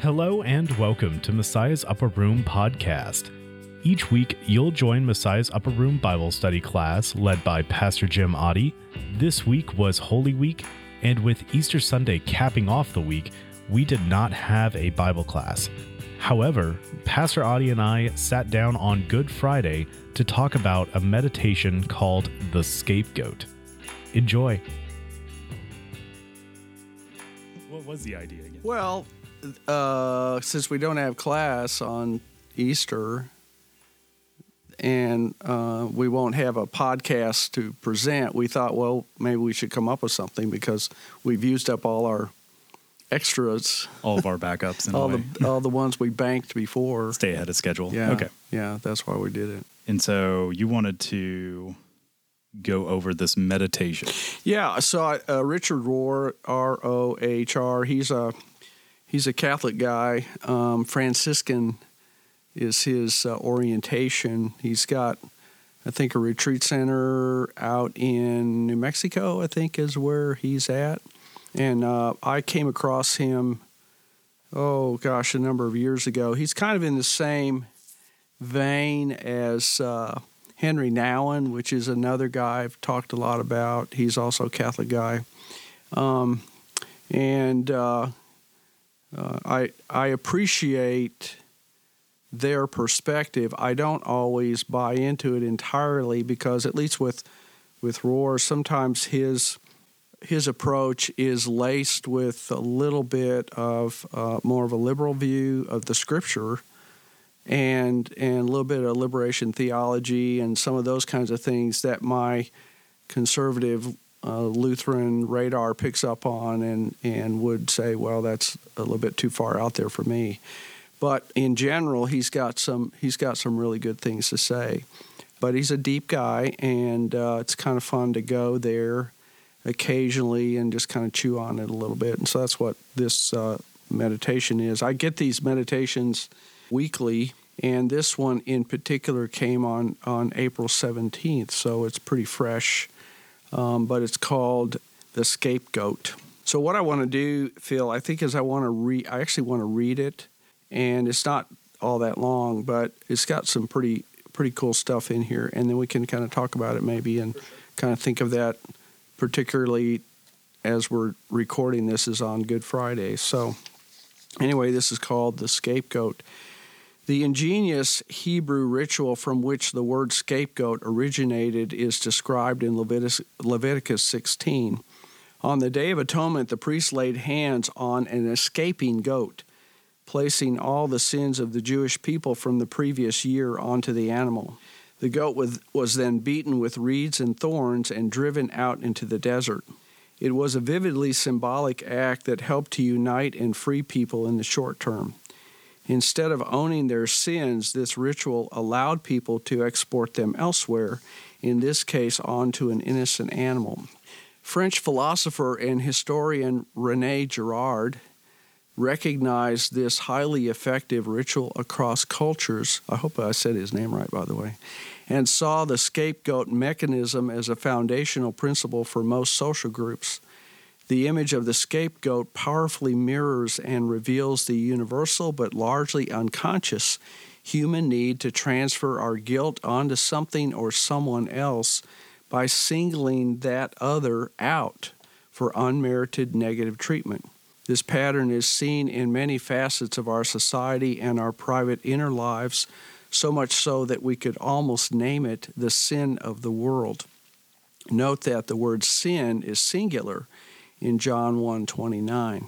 Hello and welcome to Messiah's Upper Room Podcast. Each week, you'll join Messiah's Upper Room Bible Study class led by Pastor Jim Oddie. This week was Holy Week, and with Easter Sunday capping off the week, we did not have a Bible class. However, Pastor Oddie and I sat down on Good Friday to talk about a meditation called The Scapegoat. Enjoy. What was the idea again? Well, since we don't have class on Easter and we won't have a podcast to present, we thought, well, maybe we should come up with something because we've used up all our extras. All of our backups. All the ones we banked before. Stay ahead of schedule. Yeah. Okay. Yeah, that's why we did it. And so you wanted to go over this meditation. Yeah. So Richard Rohr, R-O-H-R, He's a Catholic guy. Franciscan is his orientation. He's got, I think, a retreat center out in New Mexico, I think is where he's at. And I came across him, a number of years ago. He's kind of in the same vein as Henry Nouwen, which is another guy I've talked a lot about. He's also a Catholic guy. I appreciate their perspective. I don't always buy into it entirely because, at least with Rohr, sometimes his approach is laced with a little bit of more of a liberal view of the Scripture and a little bit of liberation theology and some of those kinds of things that my conservative Lutheran radar picks up on and would say, well, that's a little bit too far out there for me. But in general, he's got some really good things to say. But he's a deep guy, and it's kind of fun to go there occasionally and just kind of chew on it a little bit. And so that's what this meditation is. I get these meditations weekly, and this one in particular came on April 17th, so it's pretty fresh. But it's called The Scapegoat. So what I want to do, Phil, I think is I actually want to read it, and it's not all that long, but it's got some pretty cool stuff in here, and then we can kind of talk about it maybe and kind of think of that, particularly as we're recording this is on Good Friday. So anyway, this is called The Scapegoat. The ingenious Hebrew ritual from which the word scapegoat originated is described in Leviticus 16. On the Day of Atonement, the priest laid hands on an escaping goat, placing all the sins of the Jewish people from the previous year onto the animal. The goat was then beaten with reeds and thorns and driven out into the desert. It was a vividly symbolic act that helped to unite and free people in the short term. Instead of owning their sins, this ritual allowed people to export them elsewhere, in this case onto an innocent animal. French philosopher and historian René Girard recognized this highly effective ritual across cultures, I hope I said his name right, by the way, and saw the scapegoat mechanism as a foundational principle for most social groups. The image of the scapegoat powerfully mirrors and reveals the universal but largely unconscious human need to transfer our guilt onto something or someone else by singling that other out for unmerited negative treatment. This pattern is seen in many facets of our society and our private inner lives, so much so that we could almost name it the sin of the world. Note that the word sin is singular in John 1:29.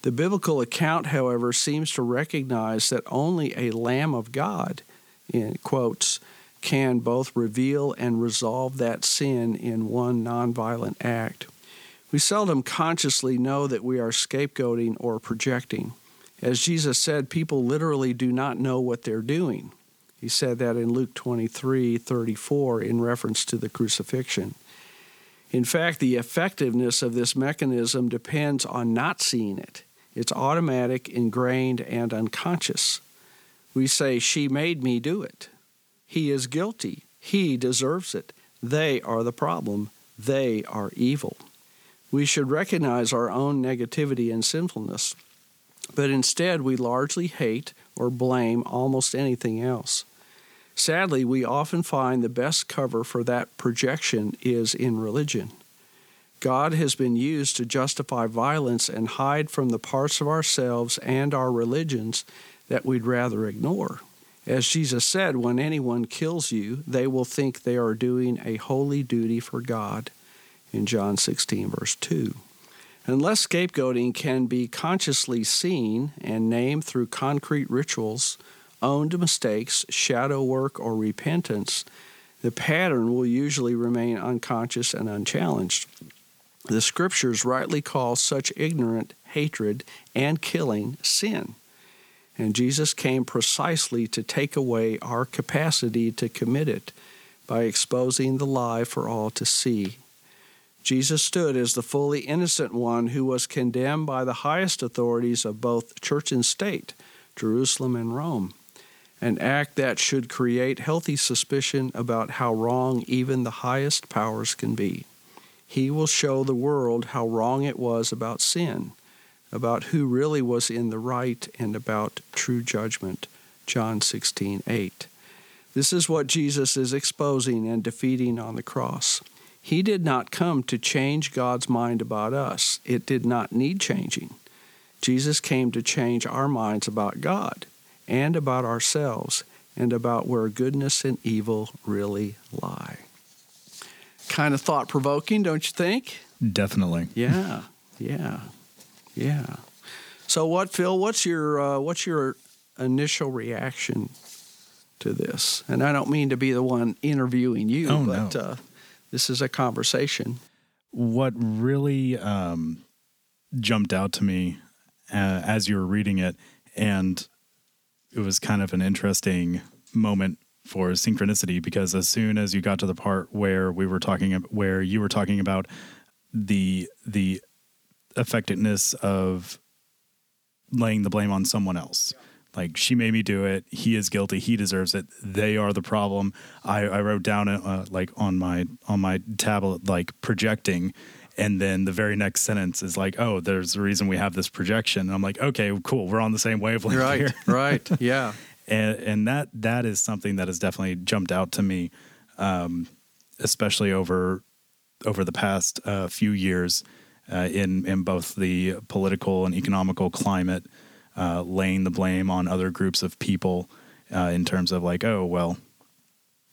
The biblical account, however, seems to recognize that only a Lamb of God, in quotes, can both reveal and resolve that sin in one nonviolent act. We seldom consciously know that we are scapegoating or projecting. As Jesus said, people literally do not know what they're doing. He said that in Luke 23:34 in reference to the crucifixion. In fact, the effectiveness of this mechanism depends on not seeing it. It's automatic, ingrained, and unconscious. We say, she made me do it. He is guilty. He deserves it. They are the problem. They are evil. We should recognize our own negativity and sinfulness. but instead we largely hate or blame almost anything else. Sadly, we often find the best cover for that projection is in religion. God has been used to justify violence and hide from the parts of ourselves and our religions that we'd rather ignore. As Jesus said, when anyone kills you, they will think they are doing a holy duty for God, in John 16, verse 2. Unless scapegoating can be consciously seen and named through concrete rituals, owned mistakes, shadow work, or repentance, the pattern will usually remain unconscious and unchallenged. The Scriptures rightly call such ignorant hatred and killing sin. And Jesus came precisely to take away our capacity to commit it by exposing the lie for all to see. Jesus stood as the fully innocent one who was condemned by the highest authorities of both church and state, Jerusalem and Rome, an act that should create healthy suspicion about how wrong even the highest powers can be. He will show the world how wrong it was about sin, about who really was in the right, and about true judgment, John 16:8. This is what Jesus is exposing and defeating on the cross. He did not come to change God's mind about us. It did not need changing. Jesus came to change our minds about God and about ourselves and about where goodness and evil really lie. Kind of thought-provoking, don't you think? Definitely. Yeah. So, Phil? What's your initial reaction to this? And I don't mean to be the one interviewing you, but no. This is a conversation. What really jumped out to me as you were reading it, and it was kind of an interesting moment for synchronicity, because as soon as you got to the part where you were talking about the effectiveness of laying the blame on someone else. Like, she made me do it. He is guilty. He deserves it. They are the problem. I wrote down on my tablet, like, projecting. And then the very next sentence is like, oh, there's a reason we have this projection. And I'm like, okay, cool. We're on the same wavelength here. Right. Yeah. And that is something that has definitely jumped out to me, especially over the past few years. In both the political and economical climate, laying the blame on other groups of people in terms of like, oh, well,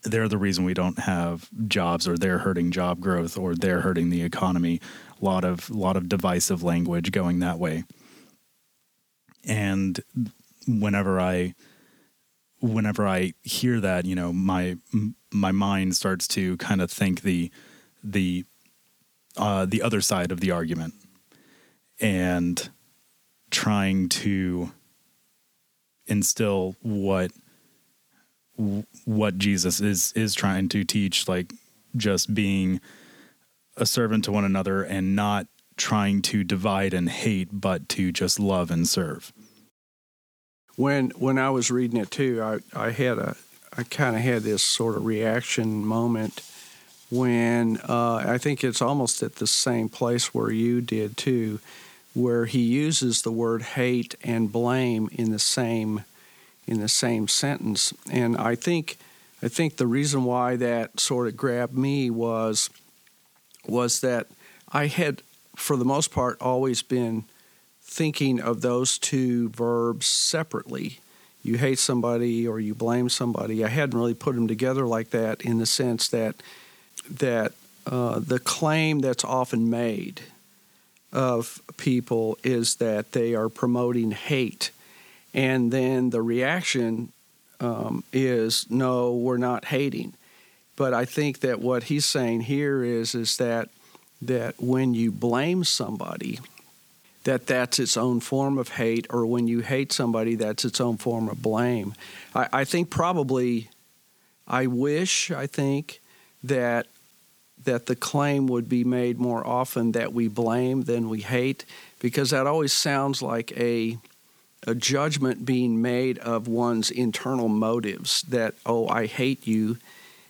they're the reason we don't have jobs, or they're hurting job growth, or they're hurting the economy. A lot of divisive language going that way. And whenever I hear that, you know, my mind starts to kind of think the other side of the argument, and trying to instill what Jesus is trying to teach, like just being a servant to one another and not trying to divide and hate, but to just love and serve. When I was reading it too, I kind of had this sort of reaction moment. When I think it's almost at the same place where you did too, where he uses the word hate and blame in the same sentence. And I think the reason why that sort of grabbed me was that I had, for the most part, always been thinking of those two verbs separately. You hate somebody or you blame somebody. I hadn't really put them together like that, in the sense that the claim that's often made of people is that they are promoting hate. And then the reaction is, no, we're not hating. But I think that what he's saying here is that when you blame somebody, that's its own form of hate, or when you hate somebody, that's its own form of blame. I think that the claim would be made more often that we blame than we hate, because that always sounds like a judgment being made of one's internal motives, that, oh, I hate you.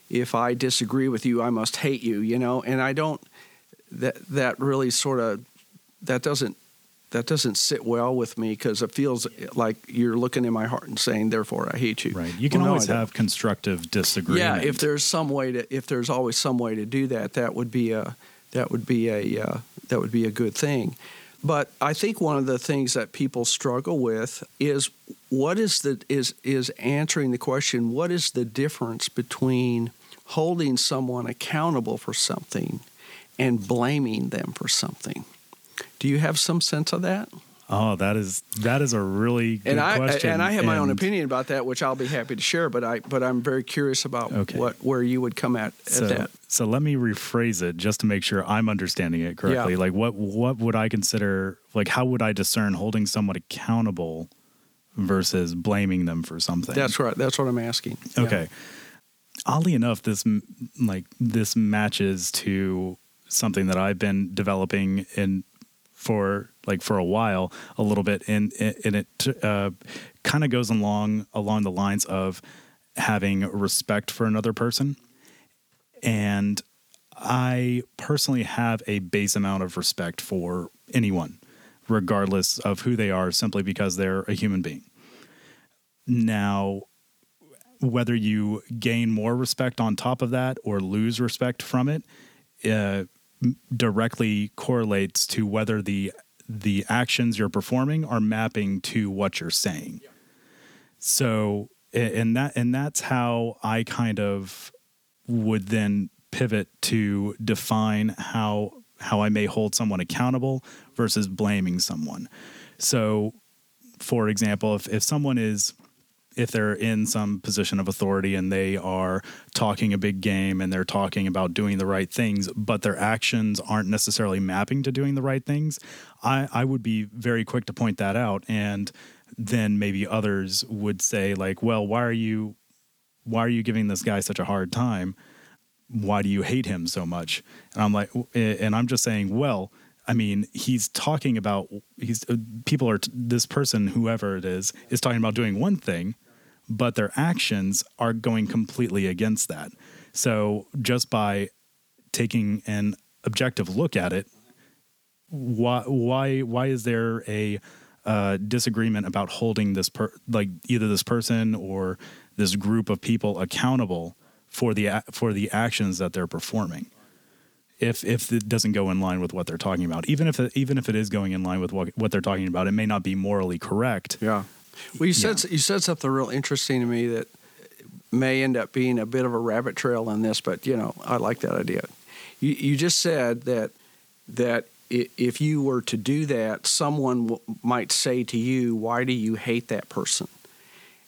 If I disagree with you, I must hate you, you know? And I don't – that really sort of – that doesn't – that doesn't sit well with me because it feels like you're looking in my heart and saying, therefore, I hate you. Right. You can always have constructive disagreement. Yeah. If there's always some way to do that, that would be a good thing. But I think one of the things that people struggle with is answering the question, what is the difference between holding someone accountable for something and blaming them for something? Do you have some sense of that? Oh, that is a really good question. And I have my own opinion about that, which I'll be happy to share, but I'm very curious about where you would come at that. So let me rephrase it just to make sure I'm understanding it correctly. Yeah. Like what would I consider, like how would I discern holding someone accountable versus blaming them for something? That's right. That's what I'm asking. Okay. Yeah. Oddly enough, this matches to something that I've been developing for a while, a little bit, and it kind of goes along the lines of having respect for another person. And I personally have a base amount of respect for anyone, regardless of who they are, simply because they're a human being. Now, whether you gain more respect on top of that or lose respect from it, directly correlates to whether the actions you're performing are mapping to what you're saying. Yeah. So, and that's how I kind of would then pivot to define how I may hold someone accountable versus blaming someone. So, for example, if they're in some position of authority and they are talking a big game and they're talking about doing the right things, but their actions aren't necessarily mapping to doing the right things, I would be very quick to point that out. And then maybe others would say like, well, why are you giving this guy such a hard time? Why do you hate him so much? And I'm just saying, well, I mean, this person, whoever it is talking about doing one thing, but their actions are going completely against that. So just by taking an objective look at it, why is there a disagreement about holding either this person or this group of people accountable for the actions that they're performing? If it doesn't go in line with what they're talking about, even if it is going in line with what they're talking about, it may not be morally correct. Yeah. Well, you said something real interesting to me that may end up being a bit of a rabbit trail on this, but I like that idea. You just said that if you were to do that, someone might say to you, "Why do you hate that person?"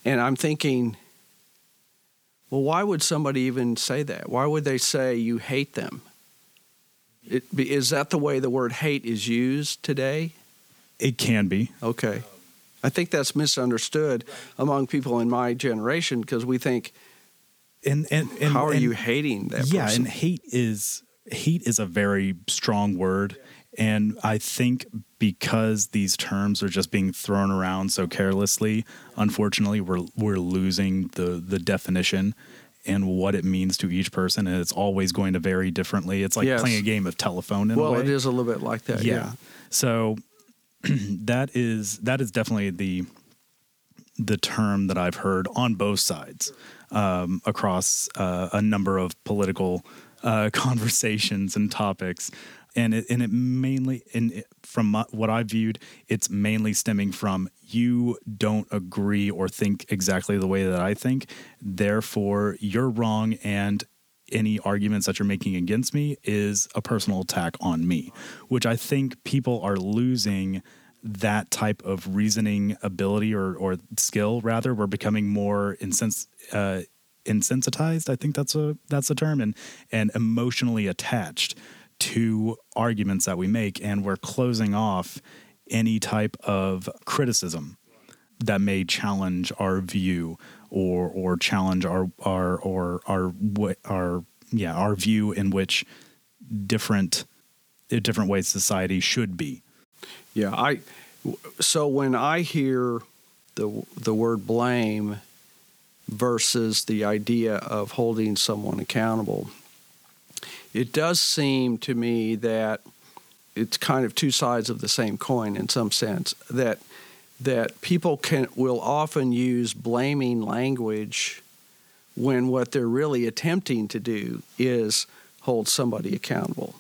And I'm thinking, well, why would somebody even say that? Why would they say you hate them? Is that the way the word hate is used today? It can be. Okay. I think that's misunderstood among people in my generation because we think, and how are you hating that person? Yeah, and hate is a very strong word. And I think because these terms are just being thrown around so carelessly, unfortunately, we're losing the definition and what it means to each person, and it's always going to vary differently. It's like playing a game of telephone in a way. Well, it is a little bit like that. Yeah. So that is definitely the term that I've heard on both sides across a number of political conversations and topics. And it mainly, from what I viewed, it's mainly stemming from you don't agree or think exactly the way that I think, therefore you're wrong, and any arguments that you're making against me is a personal attack on me, which I think people are losing that type of reasoning ability or skill, rather. We're becoming more insensitized, I think that's a term, and emotionally attached to arguments that we make, and we're closing off any type of criticism that may challenge our view or challenge our view in which different ways society should be. Yeah, so when I hear the word blame versus the idea of holding someone accountable, it does seem to me that it's kind of two sides of the same coin in some sense, that people will often use blaming language when what they're really attempting to do is hold somebody accountable.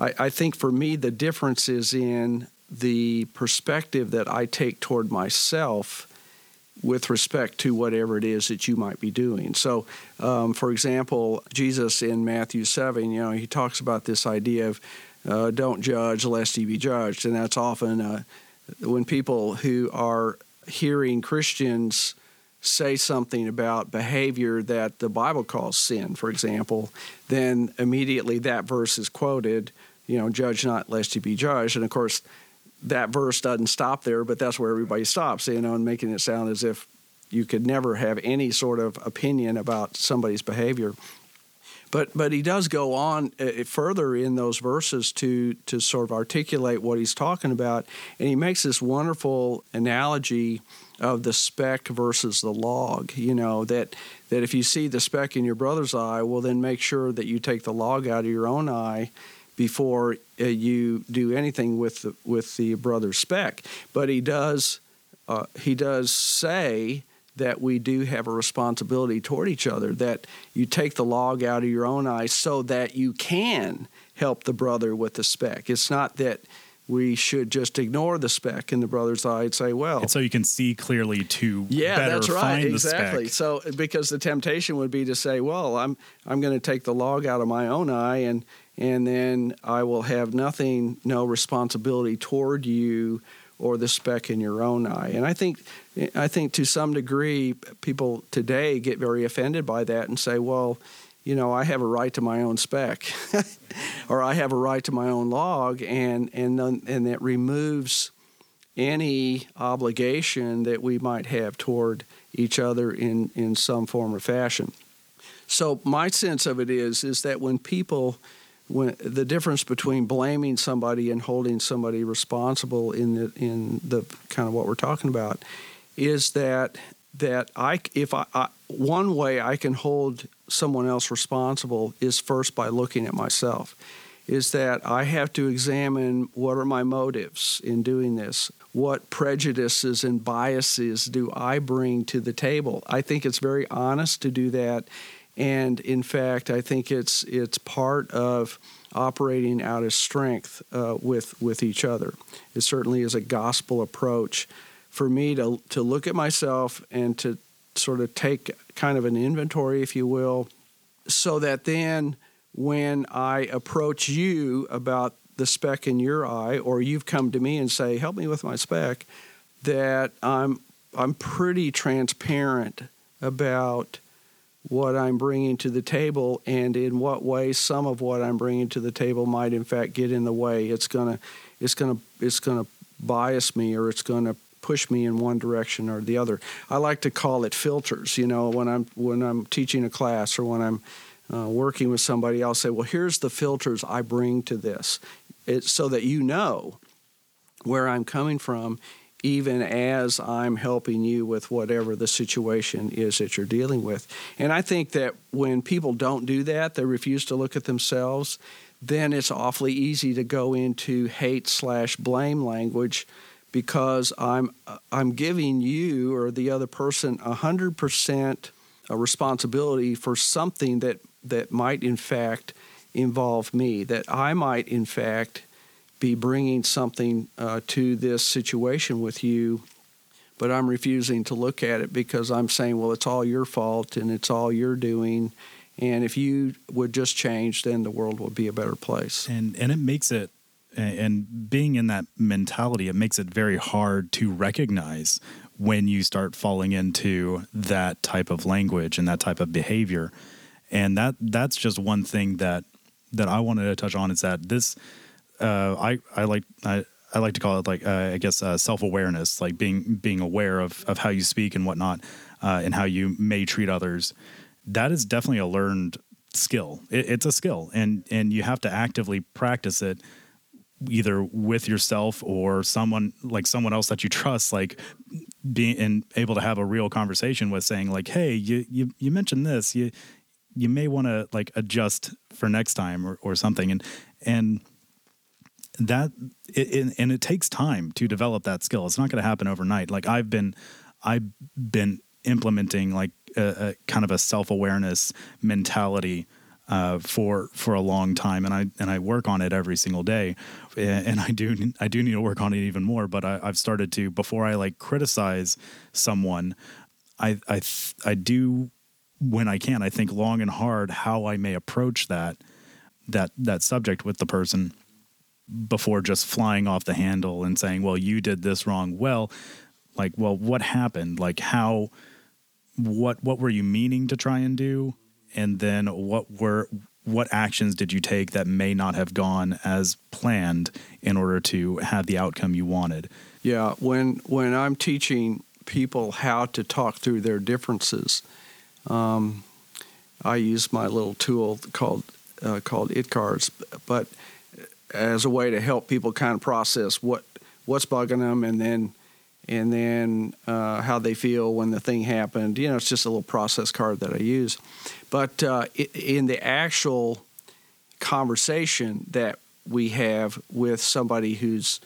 I think for me the difference is in the perspective that I take toward myself with respect to whatever it is that you might be doing. So, for example, Jesus in Matthew 7, he talks about this idea of don't judge lest ye be judged. And that's often when people who are hearing Christians say something about behavior that the Bible calls sin, for example, then immediately that verse is quoted, judge not lest ye be judged. And, of course, that verse doesn't stop there, but that's where everybody stops, and making it sound as if you could never have any sort of opinion about somebody's behavior. But he does go on further in those verses to sort of articulate what he's talking about, and he makes this wonderful analogy of the speck versus the log, that if you see the speck in your brother's eye, well, then make sure that you take the log out of your own eye before you do anything with the brother's speck. But he does say that we do have a responsibility toward each other, that you take the log out of your own eye so that you can help the brother with the speck. It's not that we should just ignore the speck in the brother's eye and say, well... And so you can see clearly to better that's right, find exactly. The speck. So because the temptation would be to say, well, I'm going to take the log out of my own eye and then I will have no responsibility toward you or the speck in your own eye. And I think to some degree people today get very offended by that and say, well, I have a right to my own speck or I have a right to my own log, and that removes any obligation that we might have toward each other in some form or fashion. So my sense of it is that when the difference between blaming somebody and holding somebody responsible in the kind of what we're talking about is that one way I can hold someone else responsible is first by looking at myself, is that I have to examine what are my motives in doing this, what prejudices and biases do I bring to the table. I think it's very honest to do that. And in fact, I think it's part of operating out of strength with each other. It certainly is a gospel approach for me to look at myself and to sort of take kind of an inventory, if you will, so that then when I approach you about the speck in your eye, or you've come to me and say, "Help me with my speck," that I'm pretty transparent about what I'm bringing to the table and in what way some of what I'm bringing to the table might in fact get in the way. It's going to bias me, or it's going to push me in one direction or the other. I like to call it filters. When I'm teaching a class or when I'm working with somebody, I'll say, well, here's the filters I bring to this. It's so that you know where I'm coming from, even as I'm helping you with whatever the situation is that you're dealing with. And I think that when people don't do that, they refuse to look at themselves, then it's awfully easy to go into hate/blame language, because I'm giving you or the other person 100% a responsibility for something that might in fact involve me, that I might in fact be bringing something to this situation with you, but I'm refusing to look at it because I'm saying, well, it's all your fault and it's all you're doing, and if you would just change, then the world would be a better place. And it makes it, and being in that mentality, it makes it very hard to recognize when you start falling into that type of language and that type of behavior. And that's just one thing that I wanted to touch on, is that this... I like to call it self-awareness, like being aware of how you speak and whatnot, and how you may treat others. That is definitely a learned skill. It's a skill, and you have to actively practice it, either with yourself or someone else that you trust, like being able to have a real conversation with, saying like, hey, you mentioned this, you may want to like adjust for next time or something, and and it takes time to develop that skill. It's not going to happen overnight. Like I've been implementing like a kind of a self-awareness mentality for a long time, and I work on it every single day, and I do need to work on it even more. But I've started to, before I like criticize someone, I do when I can. I think long and hard how I may approach that subject with the person before just flying off the handle and saying, "Well, you did this wrong." Well, what happened? Like, how? What were you meaning to try and do? And then what actions did you take that may not have gone as planned in order to have the outcome you wanted? Yeah, when I'm teaching people how to talk through their differences, I use my little tool called ITCARS, but as a way to help people kind of process what's bugging them, and then how they feel when the thing happened. You know, it's just a little process card that I use. But in the actual conversation that we have with somebody who's,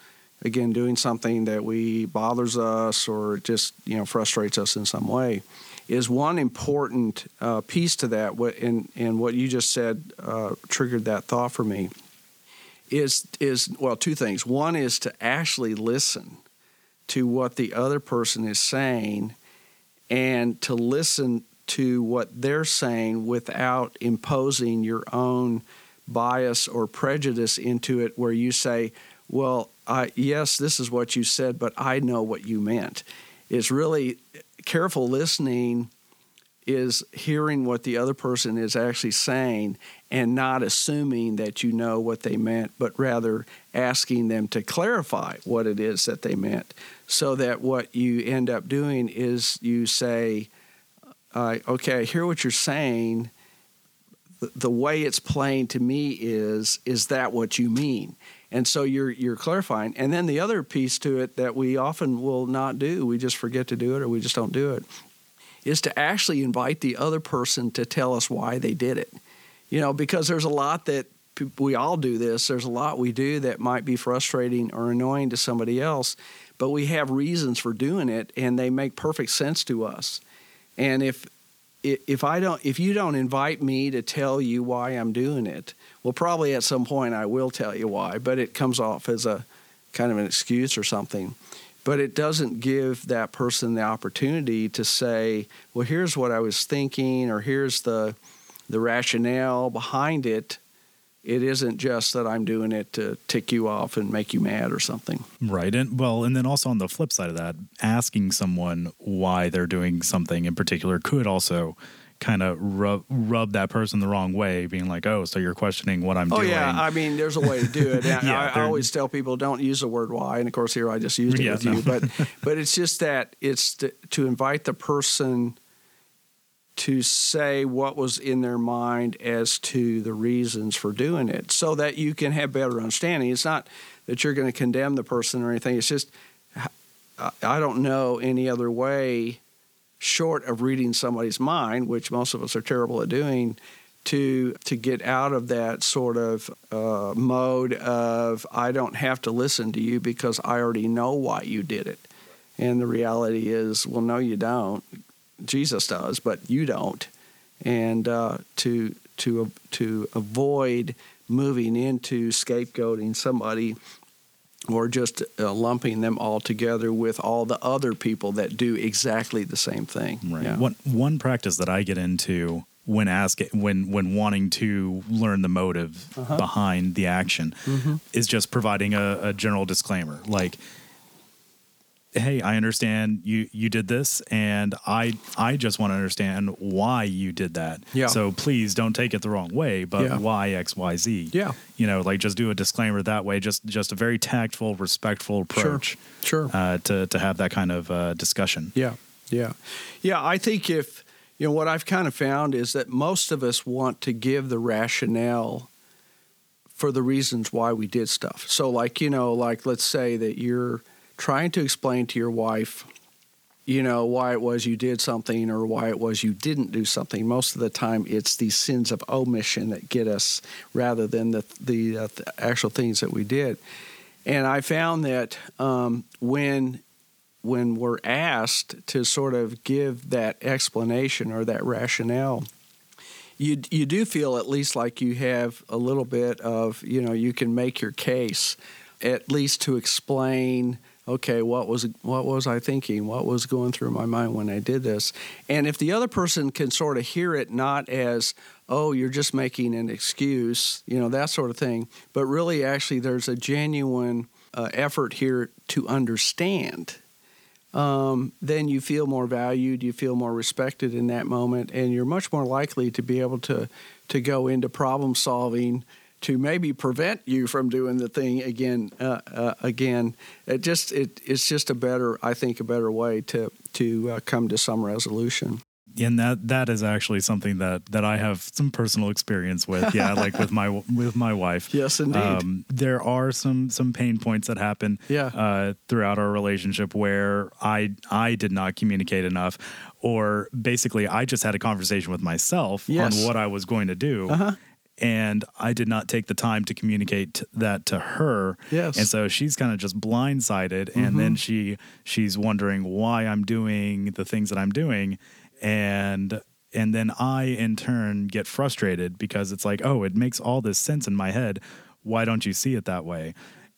again, doing something that bothers us or just, you know, frustrates us in some way, is one important piece to that, and what you just said triggered that thought for me, is two things. One is to actually listen to what the other person is saying, and to listen to what they're saying without imposing your own bias or prejudice into it, where you say, well, yes, this is what you said, but I know what you meant. It's really careful listening is hearing what the other person is actually saying and not assuming that you know what they meant, but rather asking them to clarify what it is that they meant, so that what you end up doing is you say, okay, I hear what you're saying. The way it's playing to me is that what you mean? And so you're clarifying. And then the other piece to it that we often will not do, we just forget to do it or we just don't do it, is to actually invite the other person to tell us why they did it. You know, because there's a lot that we all do this. There's a lot we do that might be frustrating or annoying to somebody else, but we have reasons for doing it, and they make perfect sense to us. And if you don't invite me to tell you why I'm doing it, well, probably at some point I will tell you why, but it comes off as a kind of an excuse or something. But it doesn't give that person the opportunity to say, well, here's what I was thinking, or here's the rationale behind it. It isn't just that I'm doing it to tick you off and make you mad or something. Right. And then also on the flip side of that, asking someone why they're doing something in particular could also kind of rub that person the wrong way, being like, oh, so you're questioning what I'm doing. Oh, yeah. I mean, there's a way to do it. I always tell people, don't use the word why. And, of course, here I just used it with you. But it's just that it's to invite the person to say what was in their mind as to the reasons for doing it, so that you can have better understanding. It's not that you're going to condemn the person or anything. It's just, I don't know any other way short of reading somebody's mind, which most of us are terrible at doing, to get out of that sort of mode of, I don't have to listen to you because I already know why you did it. And the reality is, well, no, you don't. Jesus does, but you don't. And to avoid moving into scapegoating somebody or just lumping them all together with all the other people that do exactly the same thing. Right. Yeah. One practice that I get into when wanting to learn the motive behind the action is just providing a general disclaimer, like, hey, I understand you did this, and I just want to understand why you did that. Yeah. So please don't take it the wrong way, but why X, Y, Z? Yeah. You know, like, just do a disclaimer that way, just a very tactful, respectful approach. Sure. To have that kind of discussion. Yeah, I think if, you know, what I've kind of found is that most of us want to give the rationale for the reasons why we did stuff. So, like, you know, like, let's say that you're trying to explain to your wife you know, why it was you did something or why it was you didn't do something. Most of the time, it's the sins of omission that get us rather than the actual things that we did. And I found that when we're asked to sort of give that explanation or that rationale, you do feel at least like you have a little bit of, you know, you can make your case at least to explain, okay, what was I thinking? What was going through my mind when I did this? And if the other person can sort of hear it not as, oh, you're just making an excuse, you know, that sort of thing, but really actually there's a genuine effort here to understand, then you feel more valued, you feel more respected in that moment, and you're much more likely to be able to go into problem solving to maybe prevent you from doing the thing again. It's just a better way to come to some resolution. And that is actually something that I have some personal experience with. Yeah, like with my wife. Yes, indeed. There are some pain points that happen throughout our relationship where I did not communicate enough, or basically I just had a conversation with myself on what I was going to do. Uh-huh. And I did not take the time to communicate that to her. Yes. And so she's kind of just blindsided. Mm-hmm. And then she's wondering why I'm doing the things that I'm doing. And then I, in turn, get frustrated because it's like, oh, it makes all this sense in my head. Why don't you see it that way?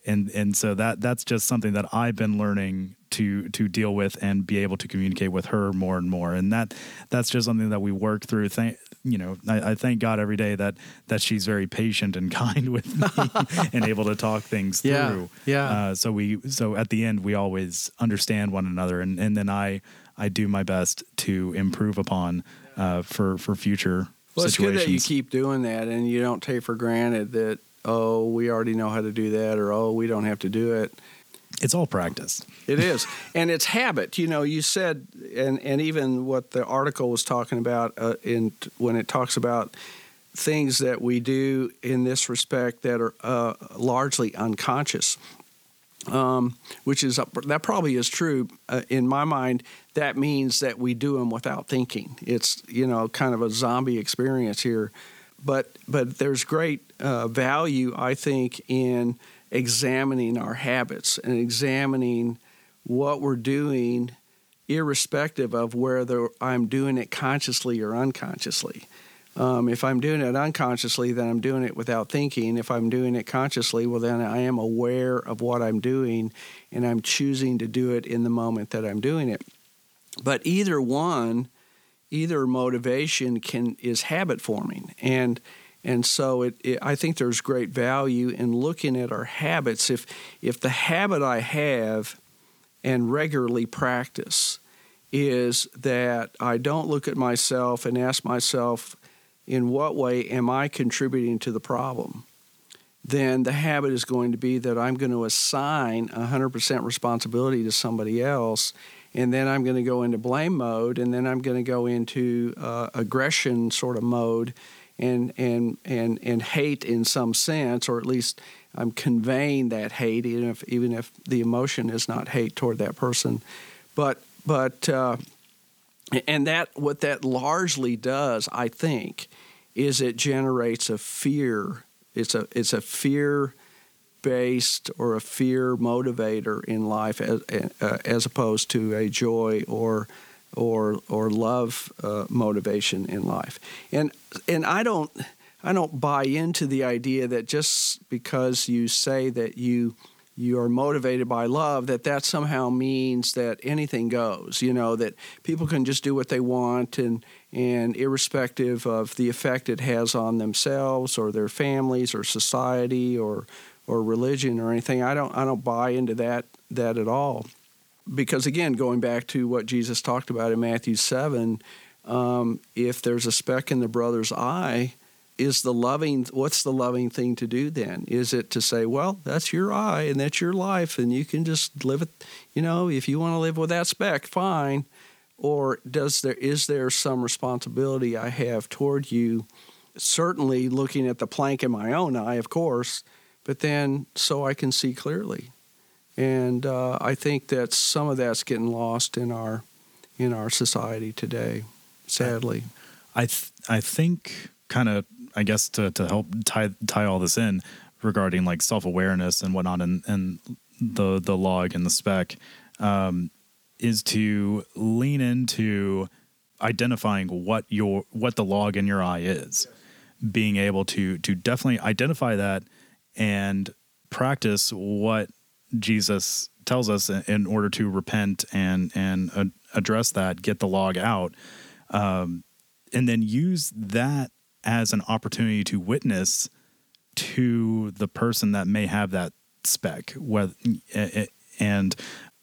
And so that's just something that I've been learning to deal with and be able to communicate with her more and more. And that's just something that we work through. I thank God every day that she's very patient and kind with me and able to talk things through. Yeah. So at the end, we always understand one another. And then I do my best to improve upon for future situations. It's good that you keep doing that and you don't take for granted that, oh, we already know how to do that, or, oh, we don't have to do it. It's all practice. It is. And it's habit. You know, you said, and even what the article was talking about when it talks about things that we do in this respect that are largely unconscious, that probably is true. In my mind, that means that we do them without thinking. It's, you know, kind of a zombie experience here. But there's great value, I think, in examining our habits and examining what we're doing irrespective of whether I'm doing it consciously or unconsciously. If I'm doing it unconsciously, then I'm doing it without thinking. If I'm doing it consciously, well, then I am aware of what I'm doing, and I'm choosing to do it in the moment that I'm doing it. But either motivation is habit forming, and so I think there's great value in looking at our habits. If the habit I have and regularly practice is that I don't look at myself and ask myself, in what way am I contributing to the problem? Then the habit is going to be that I'm going to assign 100% responsibility to somebody else, and then I'm going to go into blame mode, and then I'm going to go into aggression sort of mode and hate in some sense, or at least I'm conveying that hate, even if the emotion is not hate toward that person. But what that largely does, I think, is it generates a fear. It's a fear-based or a fear motivator in life, as opposed to a joy or love motivation in life. And I don't buy into the idea that just because you say that you are motivated by love, that somehow means that anything goes, you know, that people can just do what they want and irrespective of the effect it has on themselves or their families or society or religion or anything. I don't buy into that at all. Because, again, going back to what Jesus talked about in Matthew 7, if there's a speck in the brother's eye, what's the loving thing to do then? Is it to say, well, that's your eye and that's your life and you can just live it, you know, if you want to live with that speck, fine. Or is there some responsibility I have toward you? Certainly looking at the plank in my own eye, of course, but then so I can see clearly. And I think that some of that's getting lost in our in our society today, sadly. I think kind of, I guess, to help tie all this in regarding like self-awareness and whatnot and the log and the spec is to lean into identifying what the log in your eye is, being able to definitely identify that and practice what Jesus tells us in order to repent and address that, get the log out, and then use that as an opportunity to witness to the person that may have that spec, whether, and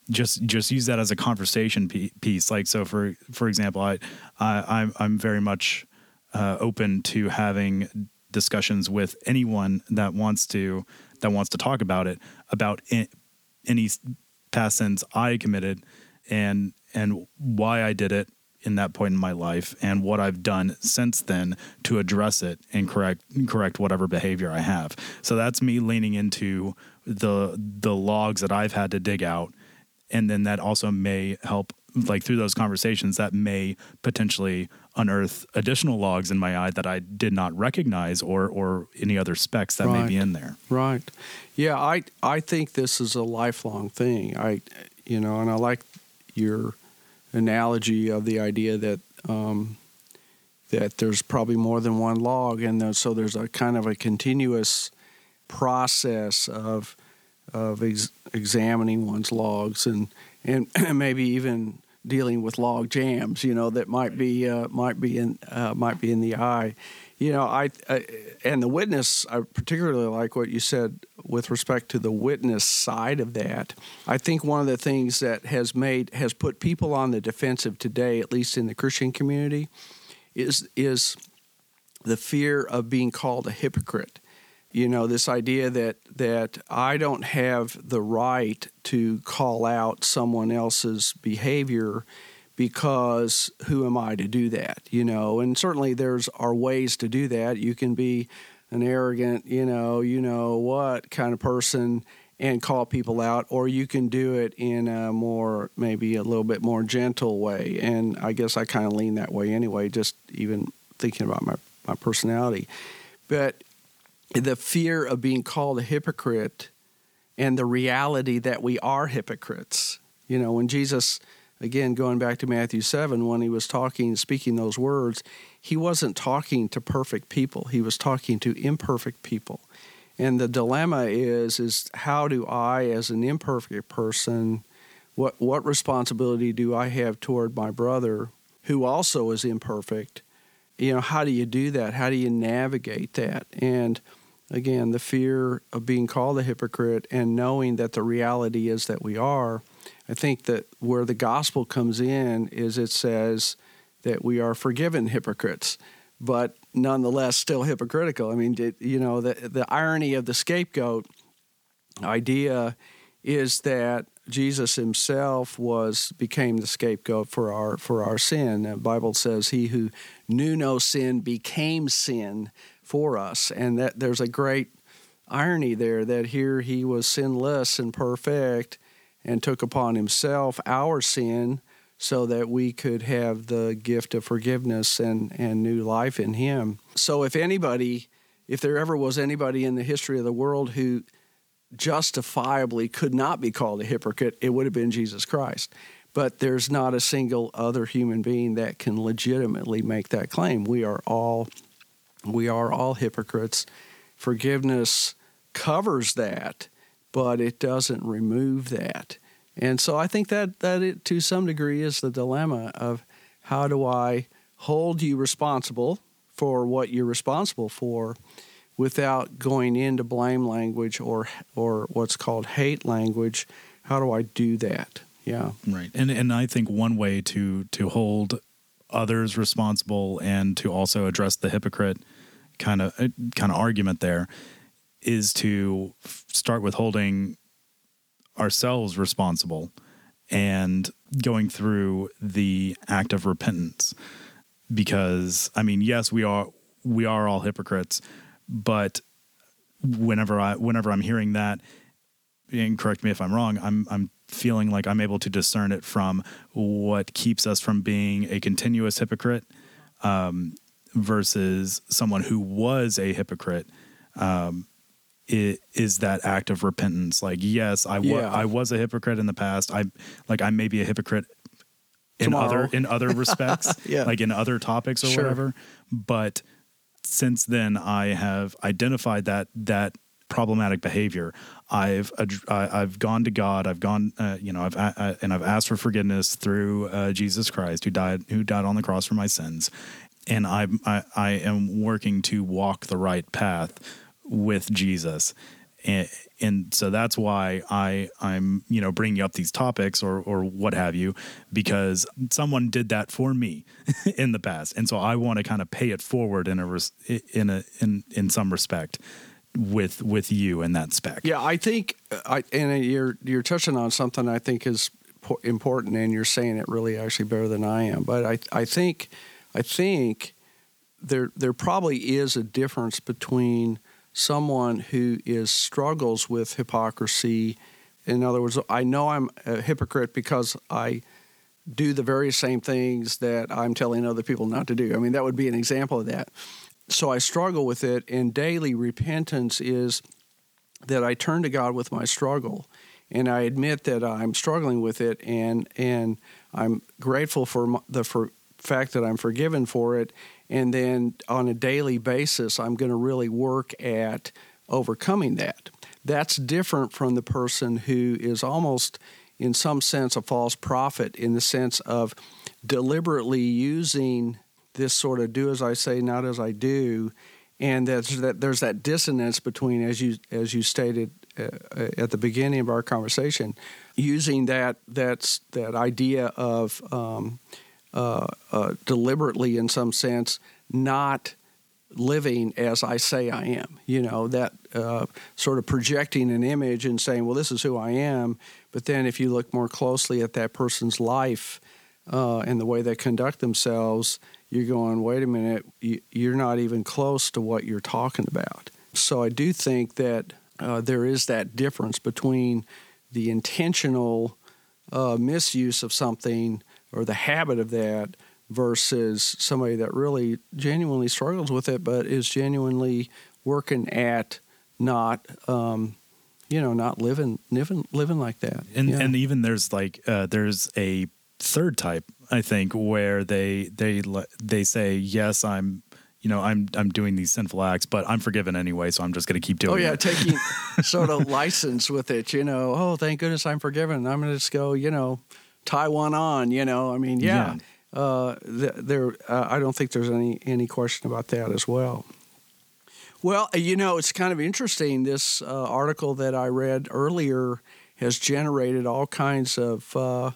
just use that as a conversation piece. Like, so for example, I'm very much open to having discussions with anyone that wants to talk about it, about any past sins I committed and why I did it in that point in my life and what I've done since then to address it and correct whatever behavior I have. So that's me leaning into the logs that I've had to dig out. And then that also may help, like through those conversations, that may potentially unearth additional logs in my eye that I did not recognize or any other specs that may be in there. Right. Yeah, I think this is a lifelong thing. And I like your analogy of the idea that that there's probably more than one log, and so there's a kind of a continuous process of examining one's logs and maybe even dealing with log jams, that might be in the eye. And the witness, I particularly like what you said with respect to the witness side of that. I think one of the things that has put people on the defensive today, at least in the Christian community, is the fear of being called a hypocrite. This idea that I don't have the right to call out someone else's behavior, because who am I to do that, And certainly are ways to do that. You can be an arrogant, you know what kind of person and call people out, or you can do it in a more, maybe a little bit more gentle way. And I guess I kind of lean that way anyway, just even thinking about my personality. But the fear of being called a hypocrite and the reality that we are hypocrites, when Jesus... Again, going back to Matthew 7, when he was speaking those words, he wasn't talking to perfect people. He was talking to imperfect people. And the dilemma is how do I, as an imperfect person, what responsibility do I have toward my brother, who also is imperfect? How do you do that? How do you navigate that? And again, the fear of being called a hypocrite and knowing that the reality is that we are. I think that where the gospel comes in is it says that we are forgiven hypocrites, but nonetheless still hypocritical. I mean, the irony of the scapegoat idea is that Jesus himself became the scapegoat for our sin. The Bible says he who knew no sin became sin for us, and that there's a great irony there that here he was sinless and perfect, and took upon himself our sin so that we could have the gift of forgiveness and new life in him. So if there ever was anybody in the history of the world who justifiably could not be called a hypocrite, it would have been Jesus Christ. But there's not a single other human being that can legitimately make that claim. We are all hypocrites. Forgiveness covers that, but it doesn't remove that. And so I think that it, to some degree, is the dilemma of how do I hold you responsible for what you're responsible for without going into blame language or what's called hate language? How do I do that? Yeah. Right. And I think one way to hold others responsible and to also address the hypocrite kind of argument there is to start with holding ourselves responsible and going through the act of repentance. Because, I mean, yes, we are all hypocrites, but whenever I'm hearing that, and correct me if I'm wrong, I'm feeling like I'm able to discern it from what keeps us from being a continuous hypocrite versus someone who was a hypocrite. It is that act of repentance. Like, yes, I was a hypocrite in the past. I may be a hypocrite tomorrow. in other respects, like in other topics or whatever. But since then, I have identified that problematic behavior. I've gone to God. I've gone, I've asked for forgiveness through Jesus Christ, who died on the cross for my sins, and I am working to walk the right path with Jesus. And so that's why I'm bringing up these topics or what have you, because someone did that for me in the past. And so I want to kind of pay it forward in some respect with you in that spec. Yeah, I think, you're touching on something I think is important, and you're saying it really actually better than I am. But I think there probably is a difference between someone who struggles with hypocrisy. In other words, I know I'm a hypocrite because I do the very same things that I'm telling other people not to do. I mean, that would be an example of that. So I struggle with it, and daily repentance is that I turn to God with my struggle, and I admit that I'm struggling with it, and I'm grateful for the fact that I'm forgiven for it. And then on a daily basis, I'm going to really work at overcoming that. That's different from the person who is almost, in some sense, a false prophet, in the sense of deliberately using this sort of do as I say, not as I do, and there's that dissonance between, as you stated at the beginning of our conversation, using that idea of deliberately, in some sense, not living as I say I am. That sort of projecting an image and saying, well, this is who I am. But then if you look more closely at that person's life and the way they conduct themselves, you're going, wait a minute, you're not even close to what you're talking about. So I do think that there is that difference between the intentional misuse of something or the habit of that versus somebody that really genuinely struggles with it, but is genuinely working at not living like that. And even there's there's a third type, I think, where they say, yes, I'm doing these sinful acts, but I'm forgiven anyway, so I'm just going to keep doing it. Oh, yeah, taking sort of license with it, oh, thank goodness I'm forgiven. I'm going to just go, Taiwan on, yeah. I don't think there's any question about that as well. Well, it's kind of interesting. This article that I read earlier has generated all kinds of thoughts,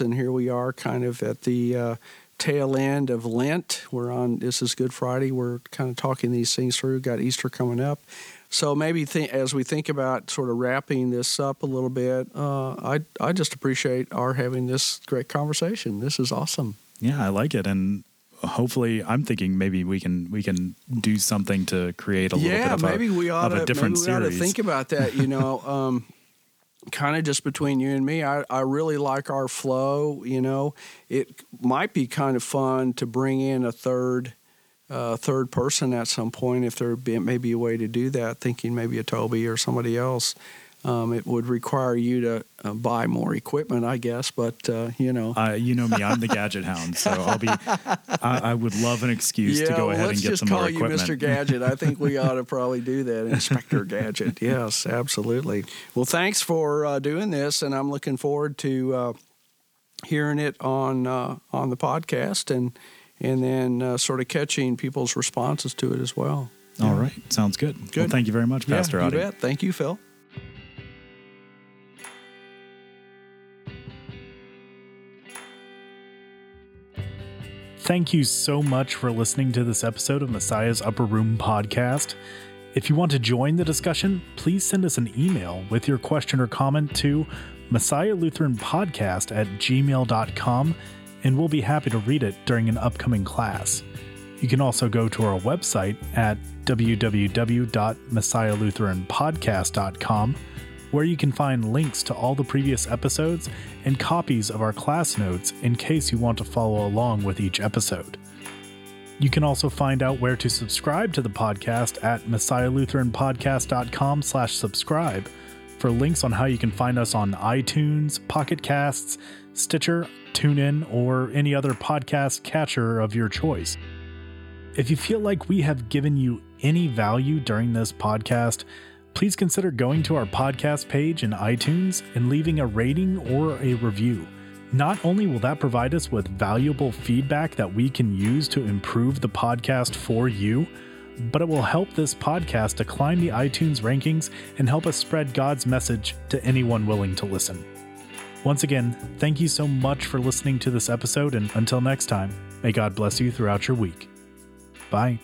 and here we are, kind of at the tail end of Lent. This is Good Friday. We're kind of talking these things through. Got Easter coming up. So maybe as we think about sort of wrapping this up a little bit, I just appreciate our having this great conversation. This is awesome. Yeah, I like it, and hopefully, I'm thinking maybe we can do something to create a little bit of a different series. Maybe we ought to think about that. Kind of just between you and me, I really like our flow. It might be kind of fun to bring in a third person at some point, if there may be a way to do that, thinking maybe a Toby or somebody else. It would require you to buy more equipment, I guess, but me, I'm the gadget hound, so I would love an excuse to go ahead and get some more equipment. Let's just call you Mr. Gadget. I think we ought to probably do that, Inspector Gadget. Yes, absolutely. Well, thanks for doing this, and I'm looking forward to hearing it on the podcast, and then sort of catching people's responses to it as well. All right. Sounds good. Well, thank you very much, Pastor Audie. You bet. Thank you, Phil. Thank you so much for listening to this episode of Messiah's Upper Room Podcast. If you want to join the discussion, please send us an email with your question or comment to messiahlutheranpodcast@gmail.com. and we'll be happy to read it during an upcoming class. You can also go to our website at www.messiahlutheranpodcast.com, where you can find links to all the previous episodes and copies of our class notes in case you want to follow along with each episode. You can also find out where to subscribe to the podcast at messiahlutheranpodcast.com/subscribe for links on how you can find us on iTunes, Pocket Casts, Stitcher, TuneIn, or any other podcast catcher of your choice. If you feel like we have given you any value during this podcast, please consider going to our podcast page in iTunes and leaving a rating or a review. Not only will that provide us with valuable feedback that we can use to improve the podcast for you, but it will help this podcast to climb the iTunes rankings and help us spread God's message to anyone willing to listen. Once again, thank you so much for listening to this episode, and until next time, may God bless you throughout your week. Bye.